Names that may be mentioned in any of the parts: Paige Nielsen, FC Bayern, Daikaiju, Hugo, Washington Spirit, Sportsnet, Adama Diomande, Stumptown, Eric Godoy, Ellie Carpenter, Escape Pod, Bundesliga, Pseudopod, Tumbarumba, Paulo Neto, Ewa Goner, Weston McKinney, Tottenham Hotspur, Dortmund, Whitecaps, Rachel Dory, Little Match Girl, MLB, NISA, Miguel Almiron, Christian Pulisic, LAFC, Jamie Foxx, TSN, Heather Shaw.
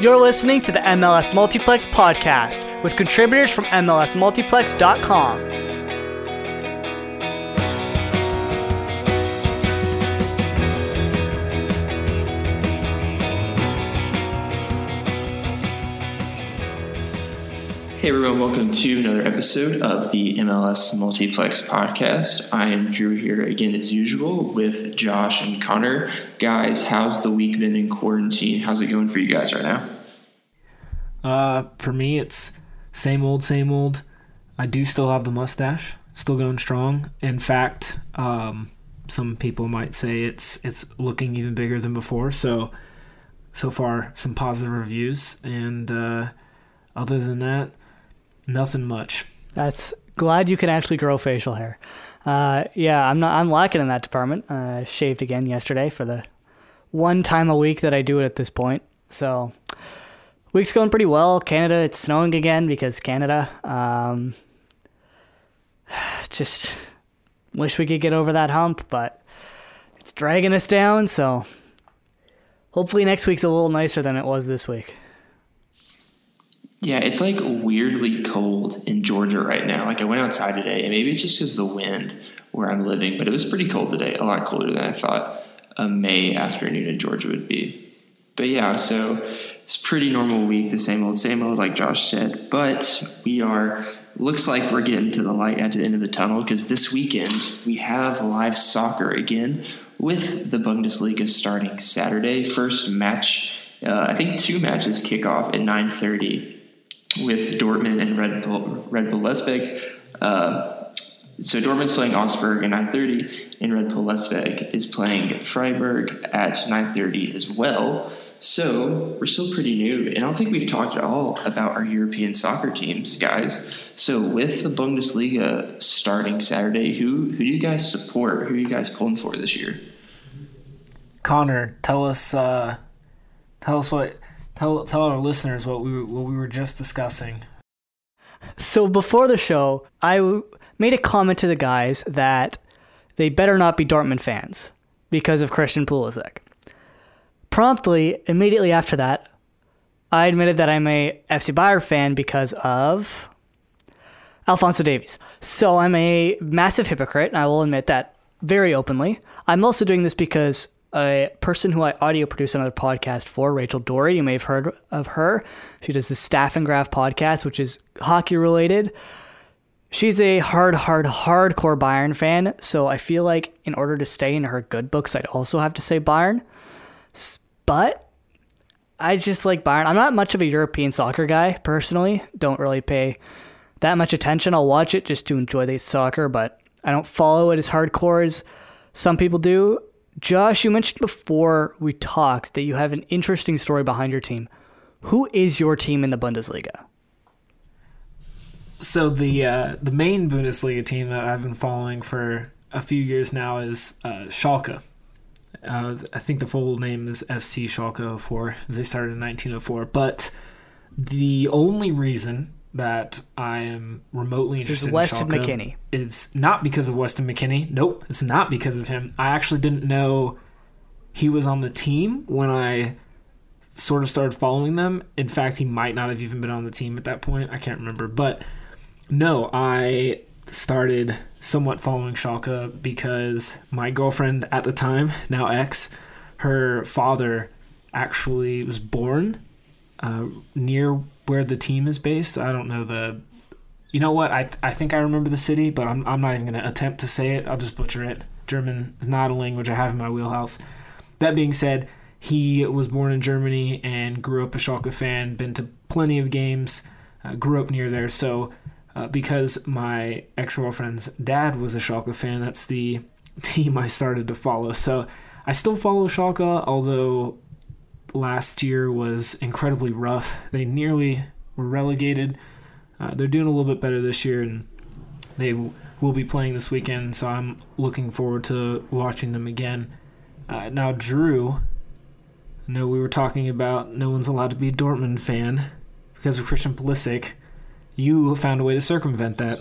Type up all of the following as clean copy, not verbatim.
You're listening to the MLS Multiplex podcast with contributors from MLSMultiplex.com. Hey everyone, welcome to another episode of the MLS Multiplex podcast. I am Drew here again as usual with Josh and Connor. Guys, how's the week been in quarantine? How's it going for you guys right now? For me, it's same old, same old. I do still have the mustache, still going strong. In fact, some people might say it's looking even bigger than before. So far, some positive reviews, and other than that, nothing much. That's glad you can actually grow facial hair. I'm lacking in that department. Shaved again yesterday for the one time a week that I do it at this point. So week's going pretty well. Canada, it's snowing again because Canada. Just wish we could get over that hump, but it's dragging us down. So hopefully next week's a little nicer than it was this week. Yeah, it's like weirdly cold in Georgia right now. Like I went outside today, and maybe it's just because of the wind where I'm living, but it was pretty cold today, a lot colder than I thought a May afternoon in Georgia would be. But yeah, so it's a pretty normal week, the same old, like Josh said. But looks like we're getting to the light at the end of the tunnel, because this weekend we have live soccer again with the Bundesliga starting Saturday. First match, I think two matches kick off at 9:30. With Dortmund and Red Bull Leipzig. So Dortmund's playing Augsburg at 9:30, and Red Bull Leipzig is playing Freiburg at 9:30 as well. So we're still pretty new, and I don't think we've talked at all about our European soccer teams, guys. So with the Bundesliga starting Saturday, who do you guys support? Who are you guys pulling for this year? Connor, tell us what. Tell our listeners what we were just discussing. So before the show, I made a comment to the guys that they better not be Dortmund fans because of Christian Pulisic. Promptly, immediately after that, I admitted that I'm a FC Bayern fan because of Alphonso Davies. So I'm a massive hypocrite, and I will admit that very openly. I'm also doing this because a person who I audio produce another podcast for, Rachel Dory. You may have heard of her. She does the Staff and Graph podcast, which is hockey related. She's a hardcore Bayern fan. So I feel like in order to stay in her good books, I'd also have to say Bayern. But I just like Bayern. I'm not much of a European soccer guy, personally. Don't really pay that much attention. I'll watch it just to enjoy the soccer, but I don't follow it as hardcore as some people do. Josh, you mentioned before we talked that you have an interesting story behind your team. Who is your team in the Bundesliga? So the main Bundesliga team that I've been following for a few years now is Schalke. I think the full name is FC Schalke 04, as they started in 1904. But the only reason that I am remotely interested in Weston McKinney. It's not because of Weston McKinney. Nope, it's not because of him. I actually didn't know he was on the team when I sort of started following them. In fact, he might not have even been on the team at that point. I can't remember. But no, I started somewhat following Schalke because my girlfriend at the time, now ex, her father actually was born near where the team is based. I don't know the... You know what? I think I remember the city, but I'm not even going to attempt to say it. I'll just butcher it. German is not a language I have in my wheelhouse. That being said, he was born in Germany and grew up a Schalke fan, been to plenty of games, grew up near there. So because my ex-girlfriend's dad was a Schalke fan, that's the team I started to follow. So I still follow Schalke, although last year was incredibly rough. They nearly were relegated. They're doing a little bit better this year, and they will be playing this weekend, so I'm looking forward to watching them again. Now, Drew, I know we were talking about no one's allowed to be a Dortmund fan because of Christian Pulisic. You found a way to circumvent that.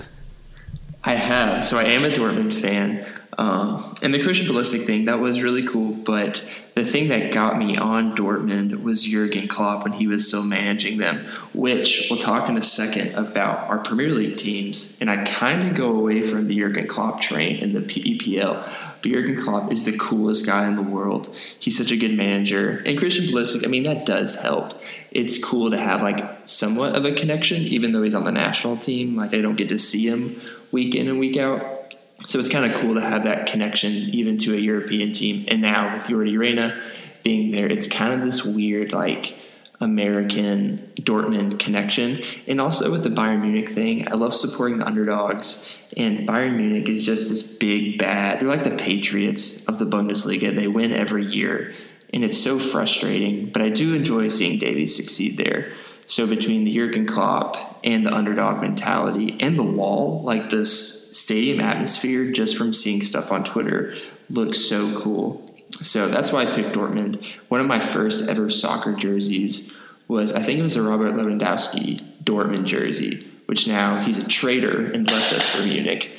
I have. So I am a Dortmund fan. And the Christian Pulisic thing, that was really cool. But the thing that got me on Dortmund was Jurgen Klopp when he was still managing them, which we'll talk in a second about our Premier League teams. And I kind of go away from the Jurgen Klopp train in the EPL. But Jurgen Klopp is the coolest guy in the world. He's such a good manager. And Christian Pulisic, I mean, that does help. It's cool to have like somewhat of a connection, even though he's on the national team. Like I don't get to see him week in and week out. So it's kind of cool to have that connection even to a European team. And now with Jordi Reyna being there, it's kind of this weird like American Dortmund connection. And also with the Bayern Munich thing, I love supporting the underdogs. And Bayern Munich is just this big bad. They're like the Patriots of the Bundesliga. They win every year. And it's so frustrating. But I do enjoy seeing Davies succeed there. So between the Jurgen Klopp and the underdog mentality and the wall, like this stadium atmosphere just from seeing stuff on Twitter looks so cool. So that's why I picked Dortmund. One of my first ever soccer jerseys was, I think it was a Robert Lewandowski Dortmund jersey, which now he's a traitor and left us for Munich.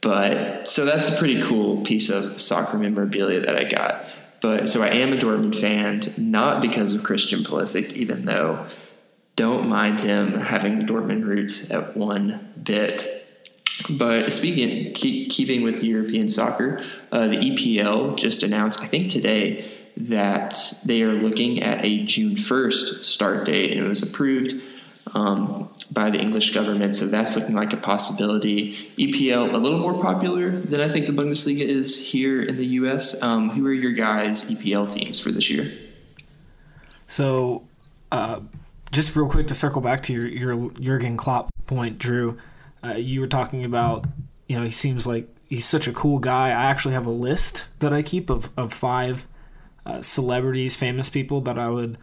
But so that's a pretty cool piece of soccer memorabilia that I got. But so I am a Dortmund fan, not because of Christian Pulisic, even though don't mind him having Dortmund roots at one bit. But speaking, keeping with European soccer, the EPL just announced, I think today, that they are looking at a June 1st start date, and it was approved by the English government, so that's looking like a possibility. EPL, a little more popular than I think the Bundesliga is here in the U.S. Who are your guys' EPL teams for this year? So just real quick to circle back to your Jurgen Klopp point, Drew. You were talking about, you know, he seems like he's such a cool guy. I actually have a list that I keep of five celebrities, famous people that I would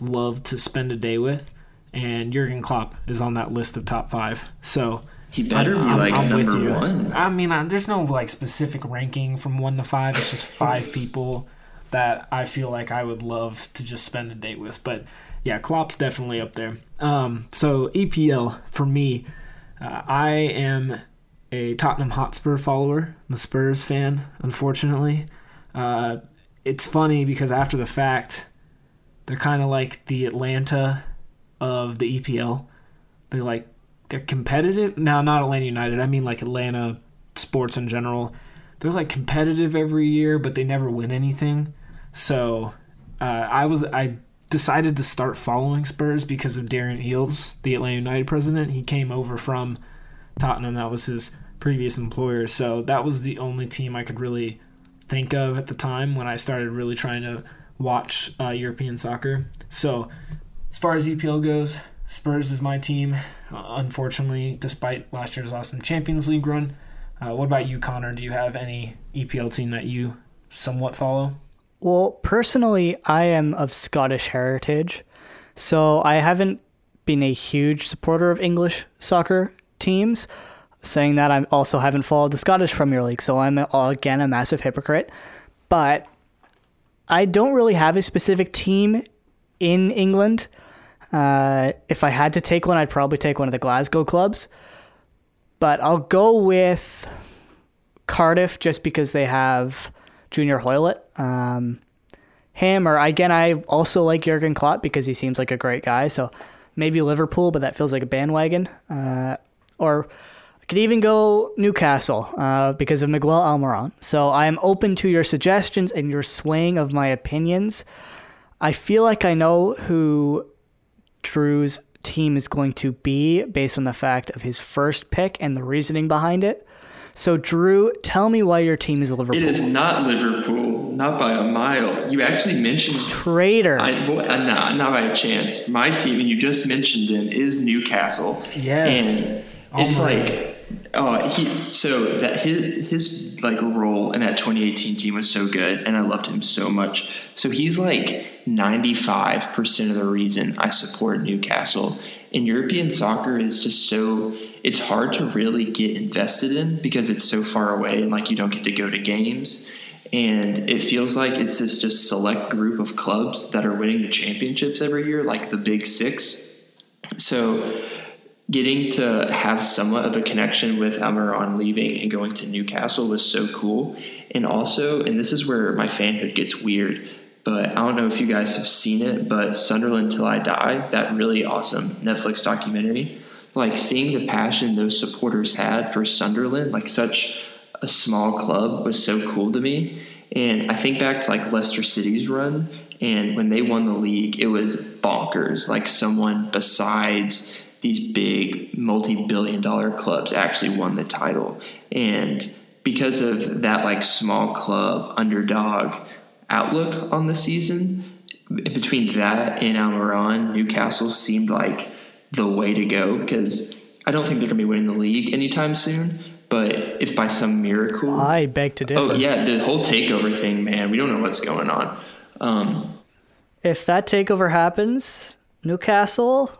love to spend a day with. And Jurgen Klopp is on that list of top five. So he better be like number one. I mean, there's no like specific ranking from 1 to 5. It's just five people that I feel like I would love to just spend a day with. But yeah, Klopp's definitely up there. So EPL for me. I am a Tottenham Hotspur follower. I'm a Spurs fan, unfortunately. It's funny because after the fact, they're kind of like the Atlanta of the EPL. They're competitive. Now, not Atlanta United. I mean like Atlanta sports in general. They're like competitive every year, but they never win anything. So I decided to start following Spurs because of Darren Eels, the Atlanta United president. He came over from Tottenham. That was his previous employer. So that was the only team I could really think of at the time when I started really trying to watch European soccer. So as far as EPL goes, Spurs is my team, unfortunately, despite last year's awesome Champions League run. What about you, Connor? Do you have any EPL team that you somewhat follow? Well, personally, I am of Scottish heritage, so I haven't been a huge supporter of English soccer teams. Saying that, I also haven't followed the Scottish Premier League, so I'm, again, a massive hypocrite. But I don't really have a specific team in England. If I had to take one, I'd probably take one of the Glasgow clubs. But I'll go with Cardiff just because they have Junior Hoylett, him, or again, I also like Jurgen Klopp because he seems like a great guy. So maybe Liverpool, but that feels like a bandwagon. Or I could even go Newcastle because of Miguel Almiron. So I am open to your suggestions and your swaying of my opinions. I feel like I know who Drew's team is going to be based on the fact of his first pick and the reasoning behind it. So, Drew, tell me why your team is Liverpool. It is not Liverpool, not by a mile. You actually mentioned... Traitor. Not by a chance. My team, and you just mentioned him, is Newcastle. Yes. And it's his like role in that 2018 team was so good, and I loved him so much. So he's like 95% of the reason I support Newcastle. And European soccer is just so... it's hard to really get invested in because it's so far away and like you don't get to go to games. And it feels like it's this just select group of clubs that are winning the championships every year, like the Big Six. So getting to have somewhat of a connection with Almiron leaving and going to Newcastle was so cool. And also, and this is where my fanhood gets weird, but I don't know if you guys have seen it, but Sunderland Till I Die, that really awesome Netflix documentary, like seeing the passion those supporters had for Sunderland, like such a small club, was so cool to me. And I think back to like Leicester City's run, and when they won the league, it was bonkers. Like someone besides these big multi-billion dollar clubs actually won the title. And because of that like small club underdog outlook on the season, between that and Almiron, Newcastle seemed like the way to go, because I don't think they're going to be winning the league anytime soon. But if by some miracle... I beg to differ. Oh, yeah, the whole takeover thing, man. We don't know what's going on. If that takeover happens, Newcastle,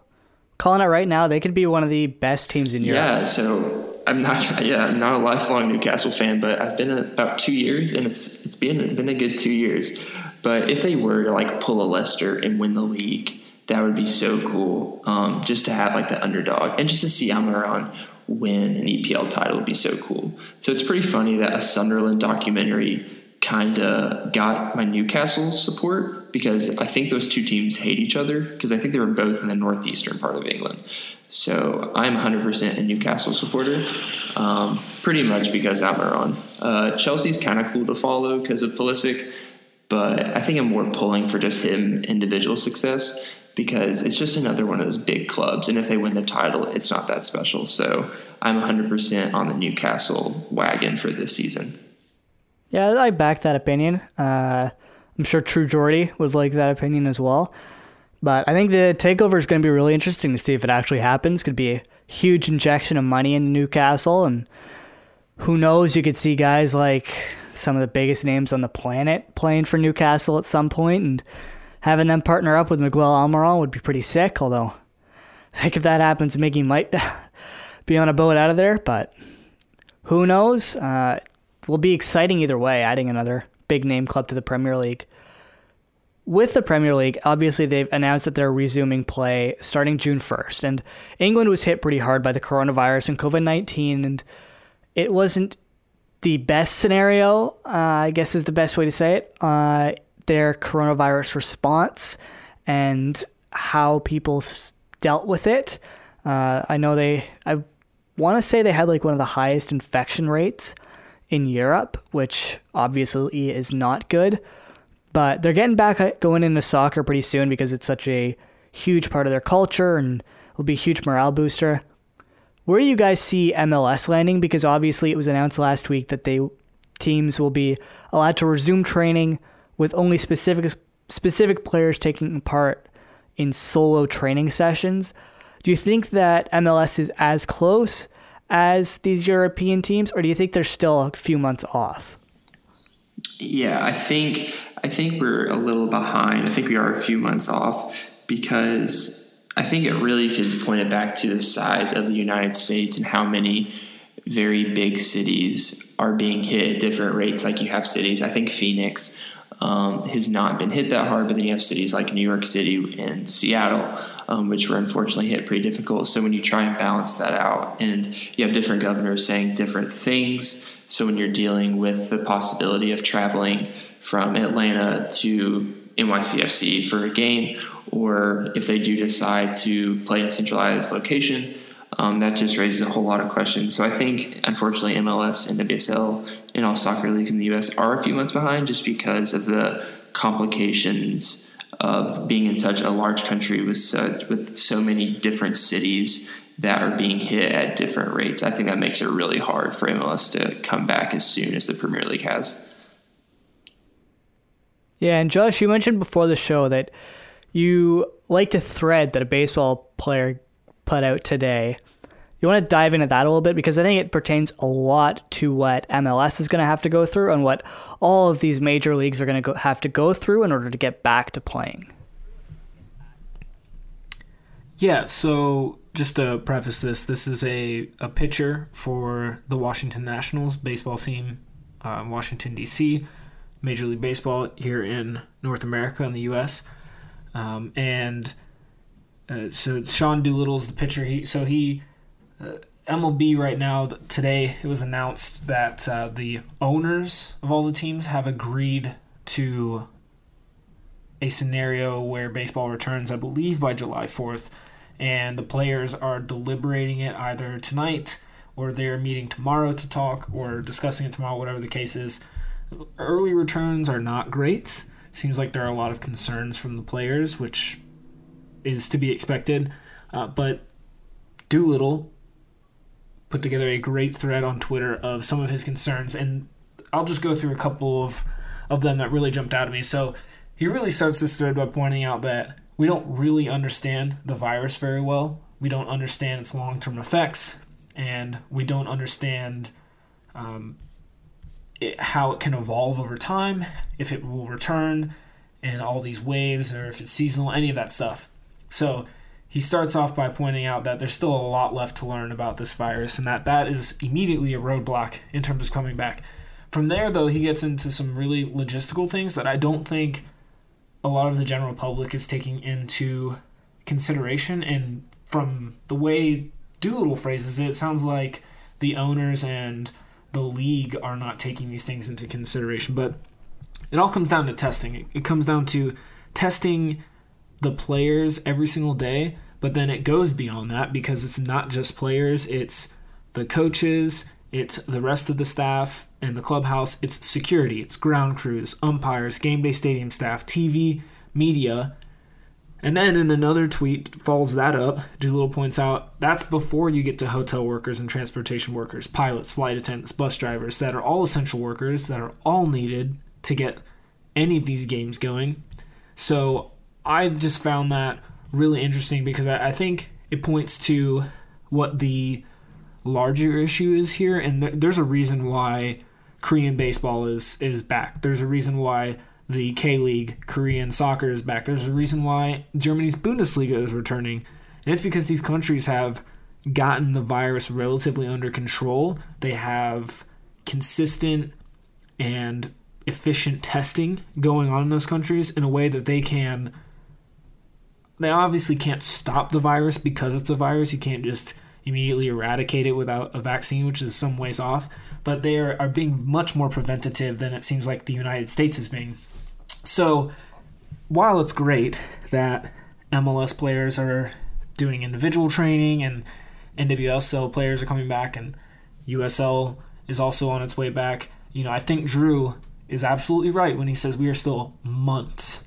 calling it right now, they could be one of the best teams in Europe. Yeah, so I'm not a lifelong Newcastle fan, but I've been about 2 years, and it's been a good 2 years. But if they were to, like, pull a Leicester and win the league, that would be so cool, just to have, like, the underdog. And just to see Almiron win an EPL title would be so cool. So it's pretty funny that a Sunderland documentary kind of got my Newcastle support, because I think those two teams hate each other, because I think they were both in the northeastern part of England. So I'm 100% a Newcastle supporter, pretty much because Almiron. Chelsea's kind of cool to follow because of Pulisic, but I think I'm more pulling for just him individual success, because it's just another one of those big clubs, and if they win the title, it's not that special. So I'm 100% on the Newcastle wagon for this season. Yeah, I back that opinion. I'm sure True Geordie would like that opinion as well. But I think the takeover is going to be really interesting to see if it actually happens. Could be a huge injection of money into Newcastle, and who knows, you could see guys like some of the biggest names on the planet playing for Newcastle at some point, and having them partner up with Miguel Almiron would be pretty sick, although I think if that happens, Miggy might be on a boat out of there, but who knows? It will be exciting either way, adding another big-name club to the Premier League. With the Premier League, obviously they've announced that they're resuming play starting June 1st, and England was hit pretty hard by the coronavirus and COVID-19, and it wasn't the best scenario, I guess is the best way to say it. Their coronavirus response and how people dealt with it. I know I want to say they had like one of the highest infection rates in Europe, which obviously is not good, but they're getting back going into soccer pretty soon because it's such a huge part of their culture and will be a huge morale booster. Where do you guys see MLS landing? Because obviously it was announced last week that teams will be allowed to resume training with only specific players taking part in solo training sessions. Do you think that MLS is as close as these European teams, or do you think they're still a few months off? Yeah, I think we're a little behind. I think we are a few months off, because I think it really could point it back to the size of the United States and how many very big cities are being hit at different rates. Like you have cities, I think Phoenix has not been hit that hard, but then you have cities like New York City and Seattle, which were unfortunately hit pretty difficult. So when you try and balance that out, and you have different governors saying different things, so when you're dealing with the possibility of traveling from Atlanta to NYCFC for a game, or if they do decide to play in a centralized location, that just raises a whole lot of questions. So I think, unfortunately, MLS and WSL and all soccer leagues in the U.S. are a few months behind, just because of the complications of being in such a large country with so many different cities that are being hit at different rates. I think that makes it really hard for MLS to come back as soon as the Premier League has. Yeah, and Josh, you mentioned before the show that you liked a thread that a baseball player put out today. You want to dive into that a little bit, because I think it pertains a lot to what MLS is going to have to go through and what all of these major leagues are going to have to go through in order to get back to playing. Yeah, so just to preface this is a pitcher for the Washington Nationals baseball team, Washington, D.C., Major League Baseball here in North America in the U.S., and So Sean Doolittle's the pitcher. MLB right now, today it was announced that the owners of all the teams have agreed to a scenario where baseball returns, I believe, by July 4th, and the players are deliberating it either tonight or they're meeting tomorrow to talk or discussing it tomorrow, whatever the case is. Early returns are not great. Seems like there are a lot of concerns from the players, which is to be expected, but Doolittle put together a great thread on Twitter of some of his concerns, and I'll just go through a couple of them that really jumped out at me. So he really starts this thread by pointing out that we don't really understand the virus very well. We don't understand its long-term effects, and we don't understand how it can evolve over time, if it will return, and all these waves, or if it's seasonal, any of that stuff. So he starts off by pointing out that there's still a lot left to learn about this virus and that is immediately a roadblock in terms of coming back. From there, though, he gets into some really logistical things that I don't think a lot of the general public is taking into consideration. And from the way Doolittle phrases it, it sounds like the owners and the league are not taking these things into consideration. But it all comes down to testing. It comes down to testing the players every single day, but then it goes beyond that because it's not just players, it's the coaches, it's the rest of the staff and the clubhouse, it's security, it's ground crews, umpires, game day stadium staff, TV, media. And then in another tweet, follows that up, Doolittle points out that's before you get to hotel workers and transportation workers, pilots, flight attendants, bus drivers, that are all essential workers, that are all needed to get any of these games going. So I just found that really interesting because I think it points to what the larger issue is here, and there's a reason why Korean baseball is back. There's a reason why the K-League, Korean soccer, is back. There's a reason why Germany's Bundesliga is returning, and it's because these countries have gotten the virus relatively under control. They have consistent and efficient testing going on in those countries in a way that they can. They obviously can't stop the virus because it's a virus. You can't just immediately eradicate it without a vaccine, which is some ways off. But they are being much more preventative than it seems like the United States is being. So while it's great that MLS players are doing individual training and NWSL players are coming back and USL is also on its way back, I think Drew is absolutely right when he says we are still months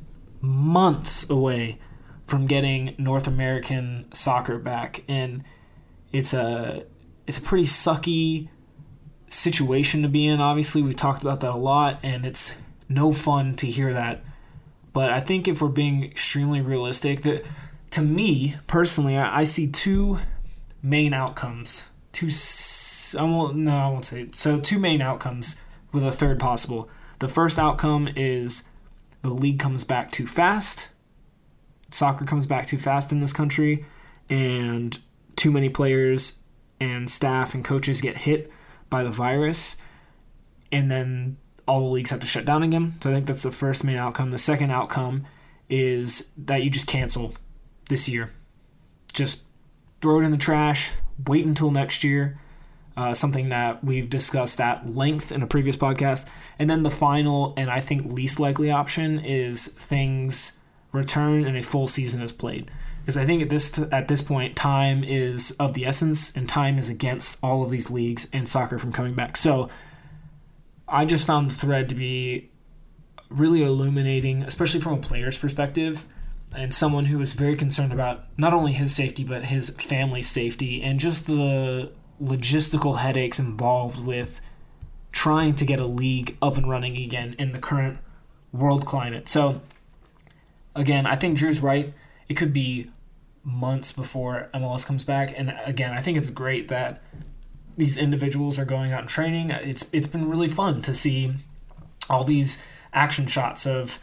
away from getting North American soccer back, and it's a pretty sucky situation to be in. Obviously, we've talked about that a lot, and it's no fun to hear that. But I think if we're being extremely realistic, to me personally, I see two main outcomes. Two main outcomes with a third possible. The first outcome is the league comes back too fast. Soccer comes back too fast in this country, and too many players and staff and coaches get hit by the virus, and then all the leagues have to shut down again. So I think that's the first main outcome. The second outcome is that you just cancel this year. Just throw it in the trash, wait until next year, something that we've discussed at length in a previous podcast. And then the final and I think least likely option is things return and a full season is played, because I think at this point time is of the essence, and time is against all of these leagues and soccer from coming back. So I just found the thread to be really illuminating, especially from a player's perspective and someone who is very concerned about not only his safety but his family's safety and just the logistical headaches involved with trying to get a league up and running again in the current world climate. So again, I think Drew's right. It could be months before MLS comes back. And again, I think it's great that these individuals are going out and training. It's been really fun to see all these action shots of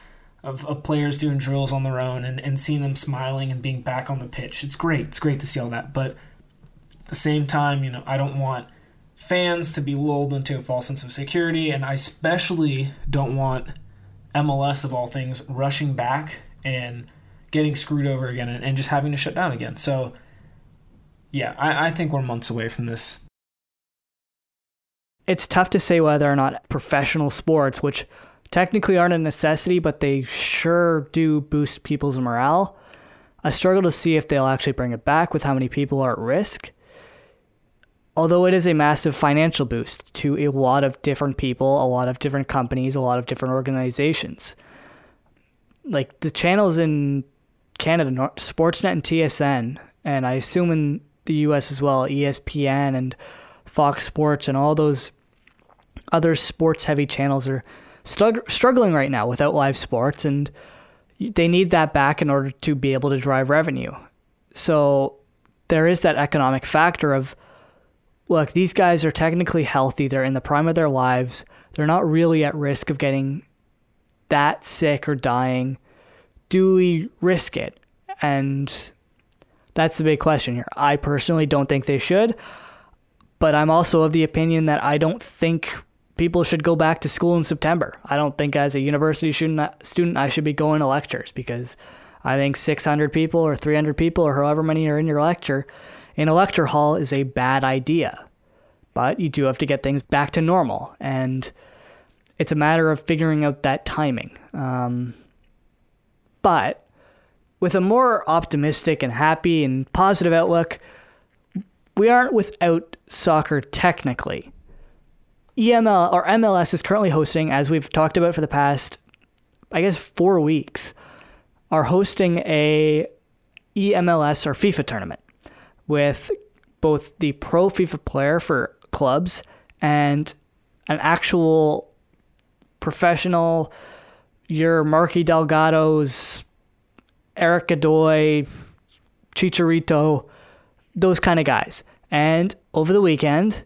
players doing drills on their own and seeing them smiling and being back on the pitch. It's great. It's great to see all that. But at the same time, I don't want fans to be lulled into a false sense of security. And I especially don't want MLS, of all things, rushing back and getting screwed over again and just having to shut down again. So, yeah, I think we're months away from this. It's tough to say whether or not professional sports, which technically aren't a necessity, but they sure do boost people's morale. I struggle to see if they'll actually bring it back with how many people are at risk. Although it is a massive financial boost to a lot of different people, a lot of different companies, a lot of different organizations. Like the channels in Canada, Sportsnet and TSN, and I assume in the US as well, ESPN and Fox Sports and all those other sports-heavy channels are struggling right now without live sports, and they need that back in order to be able to drive revenue. So there is that economic factor of, look, these guys are technically healthy. They're in the prime of their lives. They're not really at risk of getting that sick or dying. Do we risk it? And that's the big question here. I personally don't think they should, but I'm also of the opinion that I don't think people should go back to school in September. I don't think as a university student I should be going to lectures, because I think 600 people or 300 people or however many are in your lecture in a lecture hall is a bad idea. But you do have to get things back to normal, and it's a matter of figuring out that timing. But with a more optimistic and happy and positive outlook, we aren't without soccer technically. EML or MLS is currently hosting, as we've talked about for the past, I guess, 4 weeks, are hosting a EMLS or FIFA tournament with both the pro FIFA player for clubs and an actual professional, your Marky Delgados, Eric Godoy, Chicharito, those kind of guys. And over the weekend,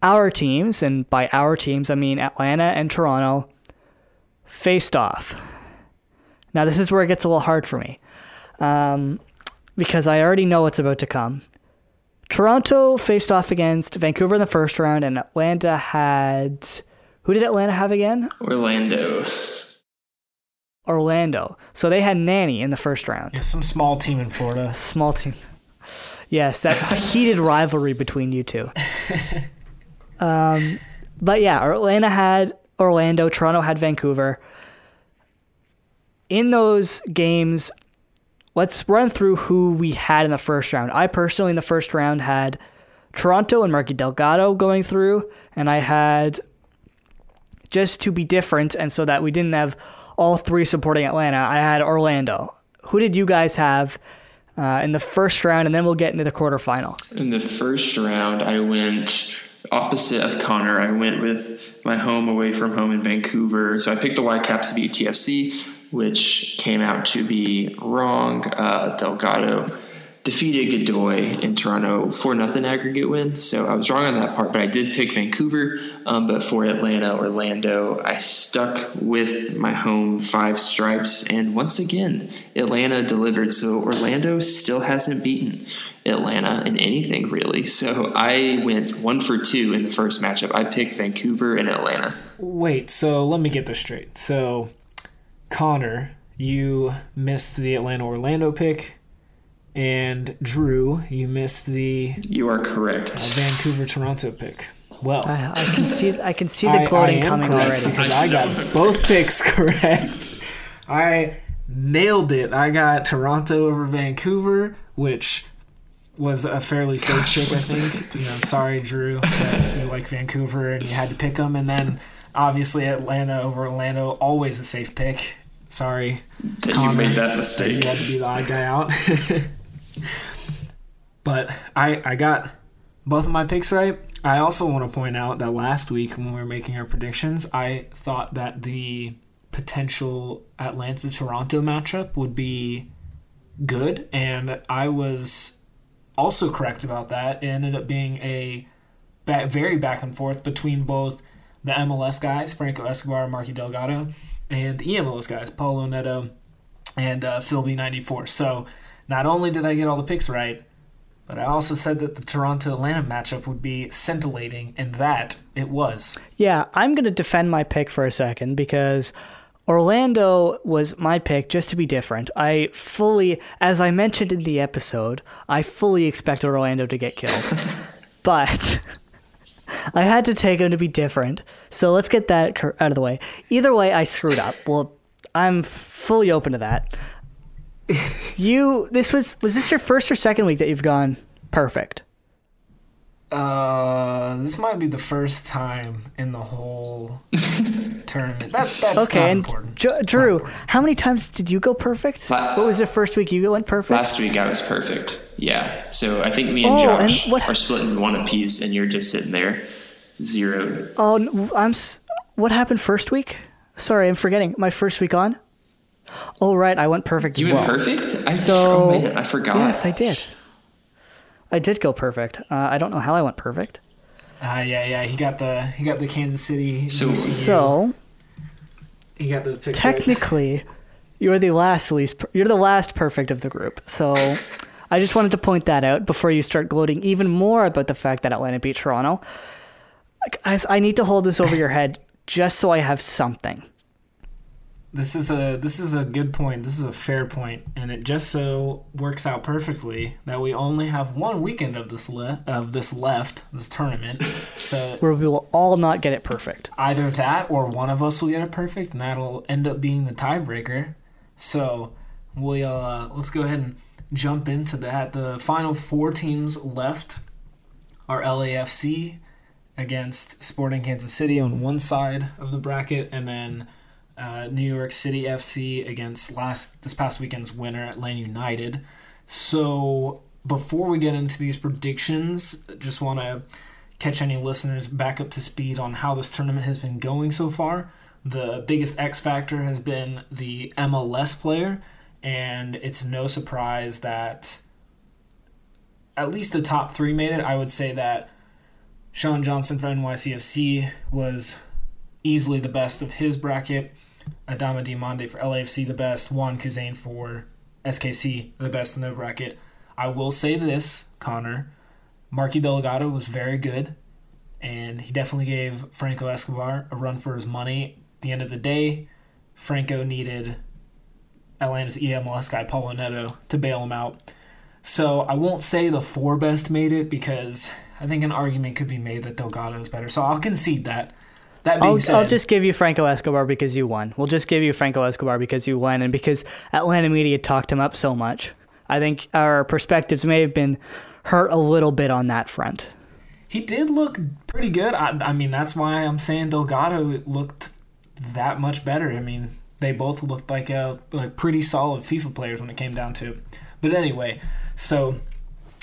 our teams, and by our teams, I mean Atlanta and Toronto, faced off. Now, this is where it gets a little hard for me, because I already know what's about to come. Toronto faced off against Vancouver in the first round, and Atlanta had... Who did Atlanta have again? Orlando. So they had Nani in the first round. Yeah, some small team in Florida. Small team. Yes, that heated rivalry between you two. But yeah, Atlanta had Orlando, Toronto had Vancouver. In those games, let's run through who we had in the first round. I personally in the first round had Toronto and Marky Delgado going through, and I had, just to be different and so that we didn't have all three supporting Atlanta, I had Orlando. Who did you guys have in the first round? And then we'll get into the quarterfinals. In the first round, I went... opposite of Connor, I went with my home away from home in Vancouver. So I picked the Whitecaps to beat TFC, which came out to be wrong. Delgado defeated Godoy in Toronto 4-0 aggregate win. So I was wrong on that part, but I did pick Vancouver. But for Atlanta, Orlando, I stuck with my home five stripes. And once again, Atlanta delivered. So Orlando still hasn't beaten Atlanta in anything, really. So I went 1-2 in the first matchup. I picked Vancouver and Atlanta. Wait, so let me get this straight. So, Connor, you missed the Atlanta-Orlando pick. And Drew, you missed the... You are correct. Vancouver-Toronto pick. Well, I can see the quoting coming already. Because I got both picks correct. I nailed it. I got Toronto over Vancouver, which was a fairly safe pick, I think. You know, sorry, Drew, that you like Vancouver and you had to pick them. And then, obviously, Atlanta over Orlando, always a safe pick. Sorry, that Connor, you made that mistake. That you had to be the odd guy out. But I got both of my picks right. I also want to point out that last week when we were making our predictions, I thought that the potential Atlanta-Toronto matchup would be good, and I was also correct about that. It ended up being a very back and forth between both the MLS guys, Franco Escobar and Marky Delgado, and the EMLS guys, Paulo Neto and Philby94. So not only did I get all the picks right, but I also said that the Toronto-Atlanta matchup would be scintillating, and that it was. Yeah, I'm going to defend my pick for a second because Orlando was my pick just to be different. I fully, as I mentioned in the episode, I fully expected Orlando to get killed. But I had to take him to be different. So let's get that out of the way. Either way, I screwed up. Well, I'm fully open to that. Was this your first or second week that you've gone perfect? This might be the first time in the whole tournament. That's okay, not important. Drew, how many times did you go perfect? What was the first week you went perfect? Last week I was perfect. Yeah. So I think me and Josh are splitting one apiece, and you're just sitting there zeroed. Oh, what happened first week? Sorry, I'm forgetting. My first week on. Oh right, I went perfect. You went perfect? I forgot. Yes, I did. I did go perfect. I don't know how I went perfect. Yeah. He got the Kansas City. So he got the picture. Technically, you're the last perfect of the group. So I just wanted to point that out before you start gloating even more about the fact that Atlanta beat Toronto. I need to hold this over your head just so I have something. This is a good point. This is a fair point, and it just so works out perfectly that we only have one weekend of this tournament, so where we will all not get it perfect. Either that, or one of us will get it perfect, and that'll end up being the tiebreaker. So we'll let's go ahead and jump into that. The final four teams left are LAFC against Sporting Kansas City on one side of the bracket, and then. New York City FC against this past weekend's winner, Atlanta United. So before we get into these predictions, just want to catch any listeners back up to speed on how this tournament has been going so far. The biggest X factor has been the MLS player, and it's no surprise that at least the top three made it. I would say that Sean Johnson for NYCFC was easily the best of his bracket. Adama Diomande for LAFC the best, Juan Cuzán for SKC the best in their bracket. I will say this, Connor, Marky Delgado was very good, and he definitely gave Franco Escobar a run for his money. At the end of the day, Franco needed Atlanta's EMLS guy, Paulo Neto, to bail him out. So I won't say the four best made it, because I think an argument could be made that Delgado is better. So I'll concede that. I'll just give you Franco Escobar because you won. We'll just give you Franco Escobar because you won, and because Atlanta media talked him up so much. I think our perspectives may have been hurt a little bit on that front. He did look pretty good. I mean, that's why I'm saying Delgado looked that much better. I mean, they both looked like pretty solid FIFA players when it came down to it. But anyway, so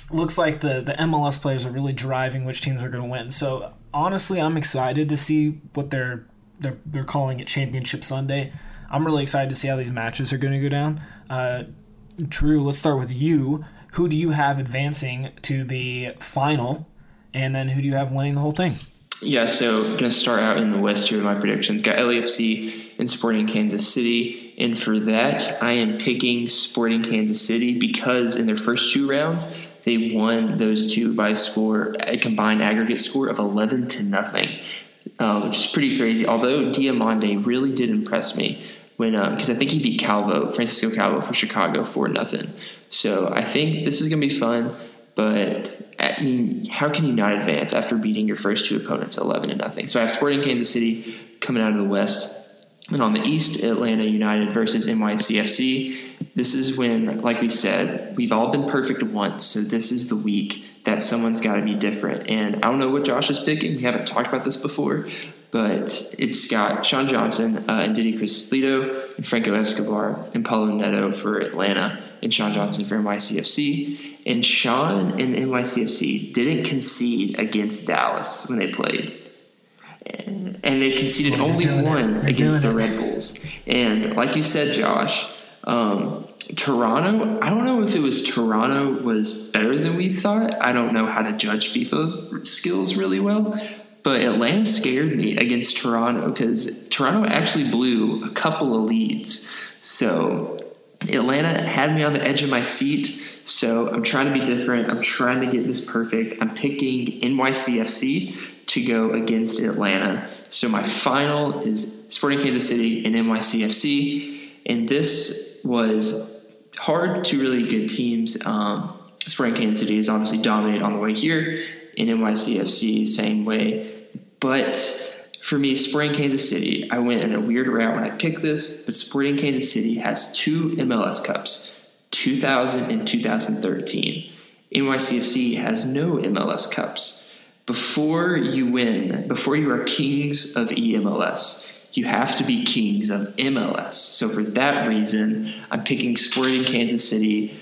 looks like the MLS players are really driving which teams are going to win. So honestly, I'm excited to see what they're calling it Championship Sunday. I'm really excited to see how these matches are going to go down. Drew, let's start with you. Who do you have advancing to the final, and then who do you have winning the whole thing? Yeah, so I'm going to start out in the West here with my predictions. Got LAFC and Sporting Kansas City, and for that, I am picking Sporting Kansas City because in their first two rounds, they won those two by a combined aggregate score of 11-0, which is pretty crazy. Although Diomande really did impress me because I think he beat Francisco Calvo for Chicago 4-0. So I think this is going to be fun. But I mean, how can you not advance after beating your first two opponents 11-0? So I have Sporting Kansas City coming out of the West. And on the East, Atlanta United versus NYCFC. This is when, like we said, we've all been perfect once, so this is the week that someone's got to be different. And I don't know what Josh is picking. We haven't talked about this before, but it's got Sean Johnson and Didi Crisolito and Franco Escobar and Paulo Neto for Atlanta and Sean Johnson for NYCFC. And Sean and NYCFC didn't concede against Dallas when they played. And they conceded only one against the Red Bulls. And like you said, Josh, Toronto, I don't know if it was Toronto was better than we thought. I don't know how to judge FIFA skills really well. But Atlanta scared me against Toronto because Toronto actually blew a couple of leads. So Atlanta had me on the edge of my seat. So I'm trying to be different. I'm trying to get this perfect. I'm picking NYCFC to go against Atlanta. So my final is Sporting Kansas City and NYCFC. And this was hard, two really good teams. Sporting Kansas City is obviously dominated on the way here, and NYCFC same way. But for me, Sporting Kansas City, I went in a weird route when I picked this, but Sporting Kansas City has two MLS Cups, 2000 and 2013. NYCFC has no MLS Cups. Before you win, before you are kings of EMLS, you have to be kings of MLS. So for that reason, I'm picking Sporting Kansas City,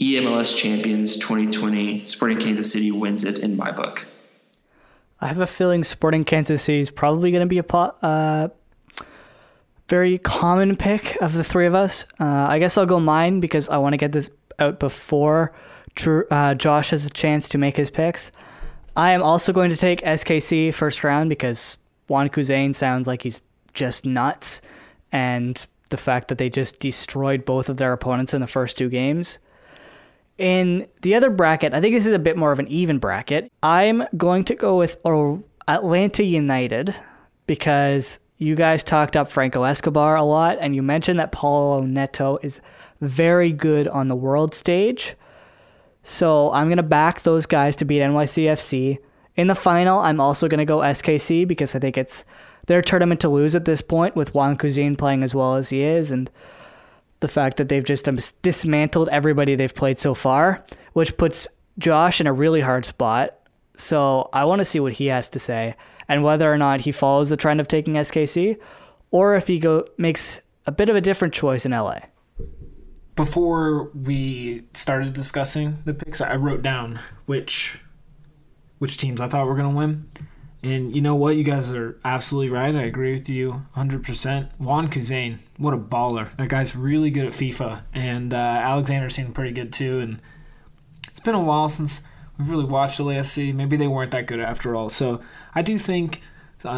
EMLS champions 2020. Sporting Kansas City wins it in my book. I have a feeling Sporting Kansas City is probably going to be a very common pick of the three of us. I guess I'll go mine because I want to get this out before Josh has a chance to make his picks. I am also going to take SKC first round because Juan Cuzán sounds like he's just nuts, and the fact that they just destroyed both of their opponents in the first two games. In the other bracket, I think this is a bit more of an even bracket. I'm going to go with Atlanta United because you guys talked up Franco Escobar a lot, and you mentioned that Paulo Neto is very good on the world stage. So I'm going to back those guys to beat NYCFC. In the final, I'm also going to go SKC because I think it's their tournament to lose at this point with Juan Cuzán playing as well as he is, and the fact that they've just dismantled everybody they've played so far, which puts Josh in a really hard spot. So I want to see what he has to say and whether or not he follows the trend of taking SKC or if he makes a bit of a different choice in LA. Before we started discussing the picks, I wrote down which teams I thought were going to win. And you know what? You guys are absolutely right. I agree with you 100%. Juan Cuzán, what a baller. That guy's really good at FIFA. And Alexander seemed pretty good too. And it's been a while since we've really watched the LAFC. Maybe they weren't that good after all. So I do think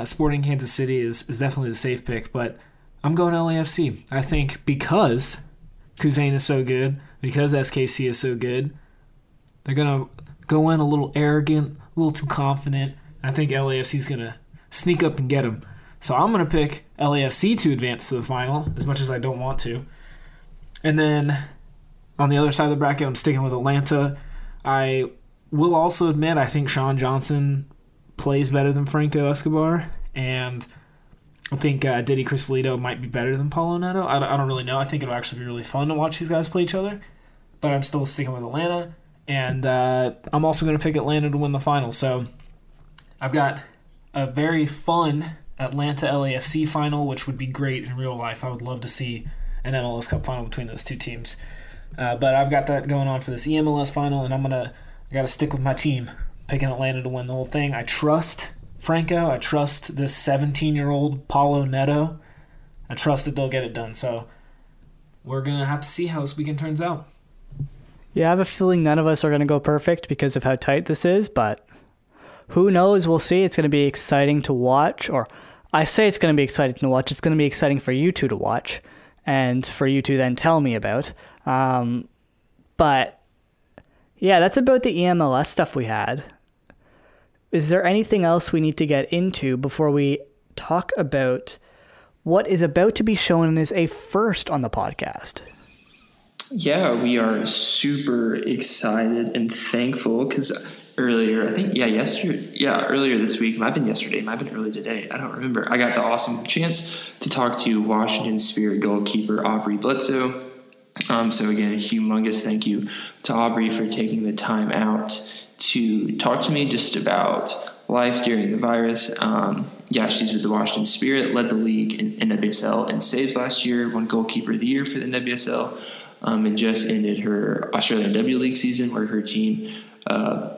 Sporting Kansas City is definitely the safe pick. But I'm going LAFC. I think because Cuzán is so good, because SKC is so good, they're going to go in a little arrogant, a little too confident. I think LAFC's going to sneak up and get him. So I'm going to pick LAFC to advance to the final, as much as I don't want to. And then on the other side of the bracket, I'm sticking with Atlanta. I will also admit I think Sean Johnson plays better than Franco Escobar. And I think Diddy Crisolito might be better than Paulo Neto. I don't really know. I think it'll actually be really fun to watch these guys play each other. But I'm still sticking with Atlanta. And I'm also going to pick Atlanta to win the final. So I've got a very fun Atlanta LAFC final, which would be great in real life. I would love to see an MLS Cup final between those two teams. But I've got that going on for this EMLS final, and I got to stick with my team, picking Atlanta to win the whole thing. I trust Franco. I trust this 17-year-old Paulo Neto. I trust that they'll get it done. So we're going to have to see how this weekend turns out. Yeah, I have a feeling none of us are going to go perfect because of how tight this is, but who knows? We'll see. It's going to be exciting to watch. Or I say it's going to be exciting to watch. It's going to be exciting for you two to watch and for you to then tell me about. But yeah, that's about the EMLS stuff we had. Is there anything else we need to get into before we talk about what is about to be shown as a first on the podcast? Yeah, we are super excited and thankful because earlier this week, might have been yesterday, might have been early today, I don't remember. I got the awesome chance to talk to Washington Spirit goalkeeper Aubrey Bledsoe. So again, a humongous thank you to Aubrey for taking the time out to talk to me just about life during the virus. She's with the Washington Spirit, led the league in NWSL and saves last year, won goalkeeper of the year for the NWSL. And just ended her Australian W League season where her team,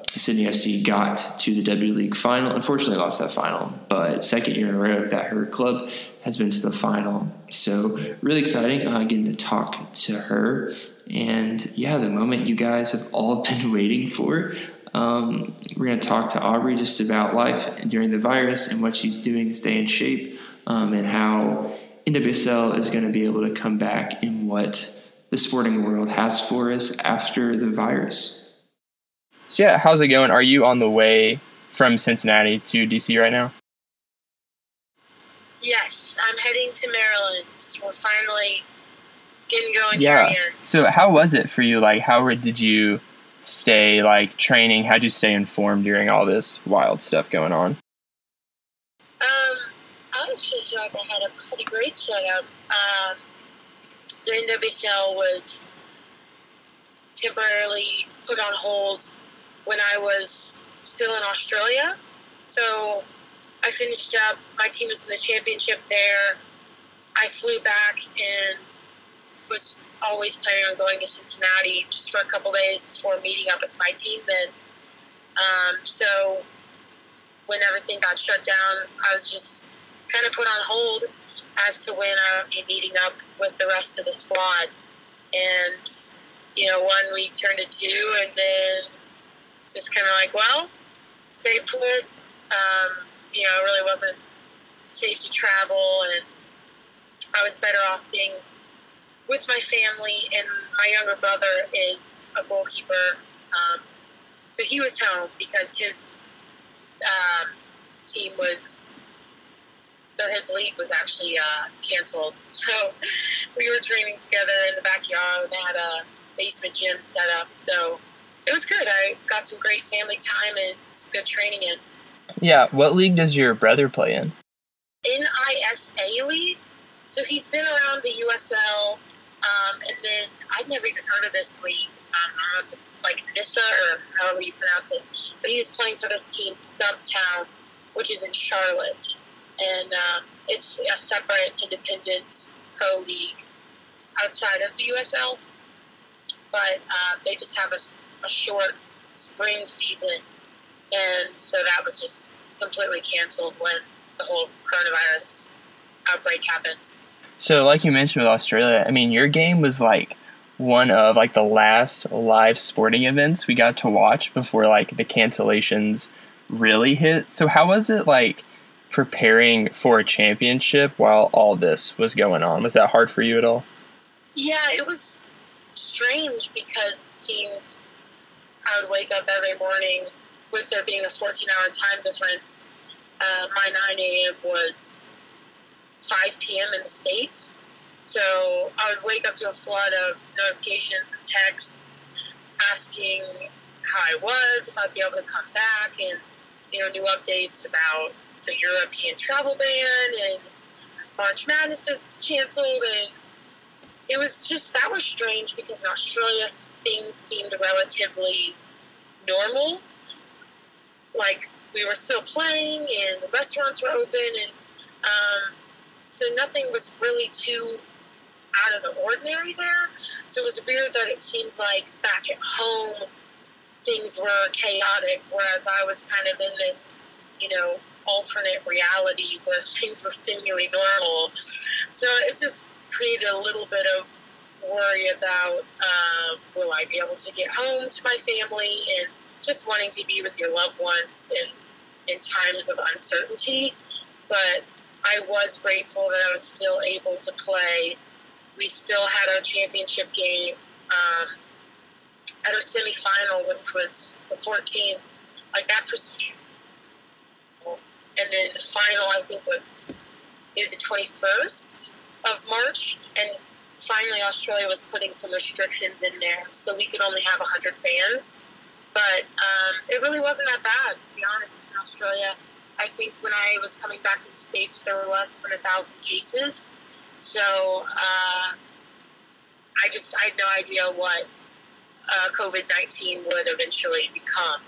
Sydney FC, got to the W League final. Unfortunately, lost that final, but second year in a row that her club has been to the final. So really exciting getting to talk to her. And, yeah, the moment you guys have all been waiting for. We're going to talk to Aubrey just about life during the virus and what she's doing to stay in shape and how NWSL is going to be able to come back in what the sporting world has for us after the virus. So yeah, how's it going? Are you on the way from Cincinnati to DC right now? Yes, I'm heading to Maryland. We're finally getting going here. So how was it for you? Like, how did you stay, like, training? How did you stay informed during all this wild stuff going on? I actually thought I had a pretty great setup. The NWSL was temporarily put on hold when I was still in Australia. So I finished up. My team was in the championship there. I flew back and was always planning on going to Cincinnati just for a couple days before meeting up with my team then. So when everything got shut down, I was just kind of put on hold as to when I would be meeting up with the rest of the squad. And, you know, one week turned to two, and then just kind of like, well, stay put. You know, it really wasn't safe to travel, and I was better off being with my family. And my younger brother is a goalkeeper, so he was home because his team was, his league was actually canceled. So we were training together in the backyard, and they had a basement gym set up. So it was good. I got some great family time and some good training in. Yeah, what league does your brother play in? NISA League. So he's been around the USL, and then I've never even heard of this league. I don't know if it's like NISA or however you pronounce it. But he's playing for this team, Stumptown, which is in Charlotte. And it's a separate, independent co-league outside of the USL. But they just have a short spring season. And so that was just completely canceled when the whole coronavirus outbreak happened. So like you mentioned with Australia, I mean, your game was like one of like the last live sporting events we got to watch before like the cancellations really hit. So how was it like preparing for a championship while all this was going on? Was that hard for you at all? Yeah, it was strange because teams, I would wake up every morning with there being a 14-hour time difference. My 9 a.m. was 5 p.m. in the States. So I would wake up to a flood of notifications and texts asking how I was, if I'd be able to come back, and, you know, new updates about the European travel ban, and March Madness is canceled. And it was just, that was strange because in Australia things seemed relatively normal. Like, we were still playing, and the restaurants were open, and so nothing was really too out of the ordinary there. So it was weird that it seemed like back at home things were chaotic, whereas I was kind of in this, you know, alternate reality where things were seemingly normal. So it just created a little bit of worry about, will I be able to get home to my family, and just wanting to be with your loved ones in times of uncertainty. But I was grateful that I was still able to play. We still had our championship game at our semifinal, which was the 14th. Like, that proceeded. And then the final, I think, was the 21st of March. And finally, Australia was putting some restrictions in there, so we could only have 100 fans. But it really wasn't that bad, to be honest, in Australia. I think when I was coming back to the States, there were less than 1,000 cases. So I had no idea what COVID-19 would eventually become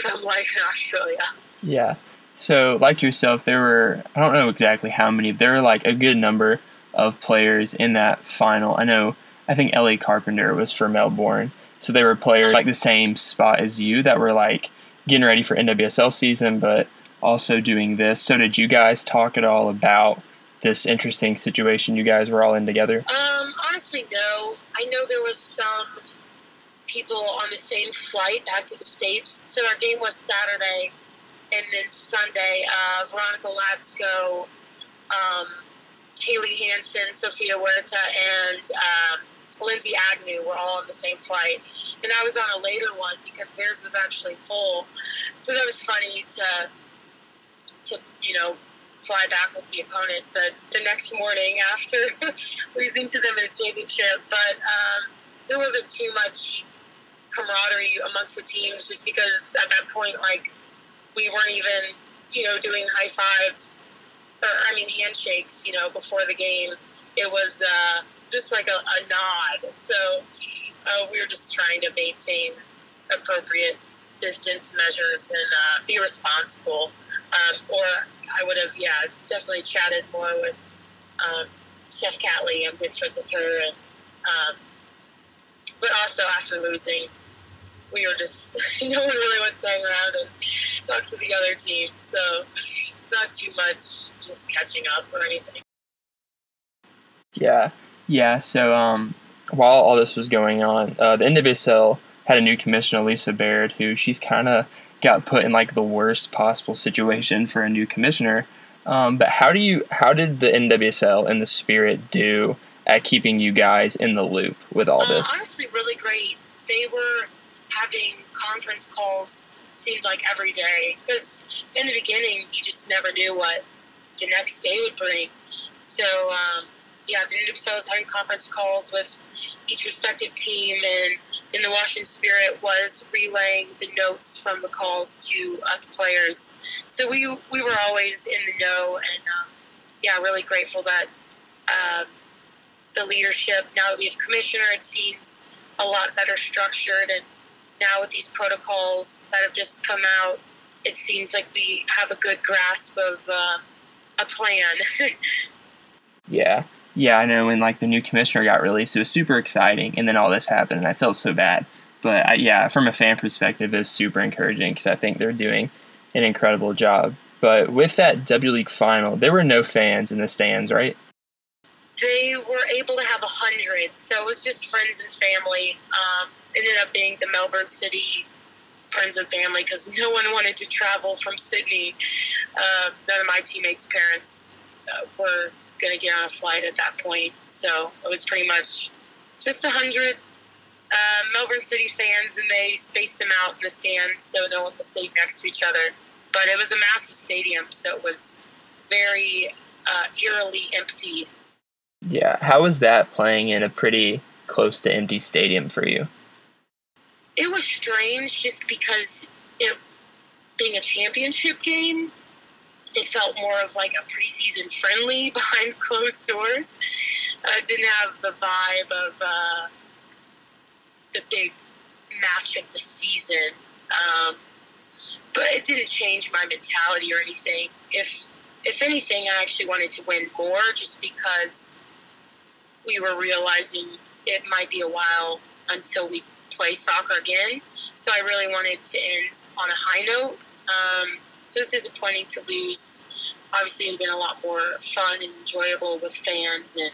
from life in Australia. Yeah. So like yourself, there were, I don't know exactly how many, but there were like a good number of players in that final. I think Ellie Carpenter was for Melbourne. So there were players like the same spot as you that were like getting ready for NWSL season, but also doing this. So did you guys talk at all about this interesting situation you guys were all in together? Honestly, no. I know there was some people on the same flight back to the States. So our game was Saturday, and then Sunday, Veronica Latsko, Haley Hansen, Sophia Huerta, and Lindsay Agnew were all on the same flight. And I was on a later one because theirs was actually full. So that was funny to you know, fly back with the opponent the next morning after losing to them in the championship. But there wasn't too much camaraderie amongst the teams just because at that point, like, we weren't even, you know, doing high fives or, I mean, handshakes, you know, before the game. It was just like a nod. So we were just trying to maintain appropriate distance measures and be responsible. Or I would have, definitely chatted more with Chef Catley. I'm good friends with her. And, but also after losing, we were just, no one really went to hang around and talk to the other team. So not too much just catching up or anything. Yeah. So while all this was going on, the NWSL had a new commissioner, Lisa Baird, who she's kind of got put in like the worst possible situation for a new commissioner. But how did the NWSL and the Spirit do at keeping you guys in the loop with all this? Honestly, really great. They were having conference calls, seemed like every day, because in the beginning you just never knew what the next day would bring. So the NWSL was having conference calls with each respective team, and then the Washington Spirit was relaying the notes from the calls to us players. So we were always in the know, and really grateful that the leadership, now that we have commissioner, it seems a lot better structured, and now with these protocols that have just come out, it seems like we have a good grasp of a plan. Yeah, I know when, like, the new commissioner got released, it was super exciting, and then all this happened, and I felt so bad. But, from a fan perspective, it's super encouraging because I think they're doing an incredible job. But with that W League final, there were no fans in the stands, right? They were able to have 100, so it was just friends and family. Ended up being the Melbourne City friends and family because no one wanted to travel from Sydney. None of my teammates' parents were going to get on a flight at that point, so it was pretty much just 100 Melbourne City fans, and they spaced them out in the stands so no one was sitting next to each other. But it was a massive stadium, so it was very eerily empty. Yeah, how was that playing in a pretty close to empty stadium for you? It was strange just because it being a championship game, it felt more of like a preseason friendly behind closed doors. It didn't have the vibe of the big match of the season. But it didn't change my mentality or anything. If anything, I actually wanted to win more just because we were realizing it might be a while until we play soccer again. So I really wanted to end on a high note. So it's disappointing to lose. Obviously, it would have been a lot more fun and enjoyable with fans and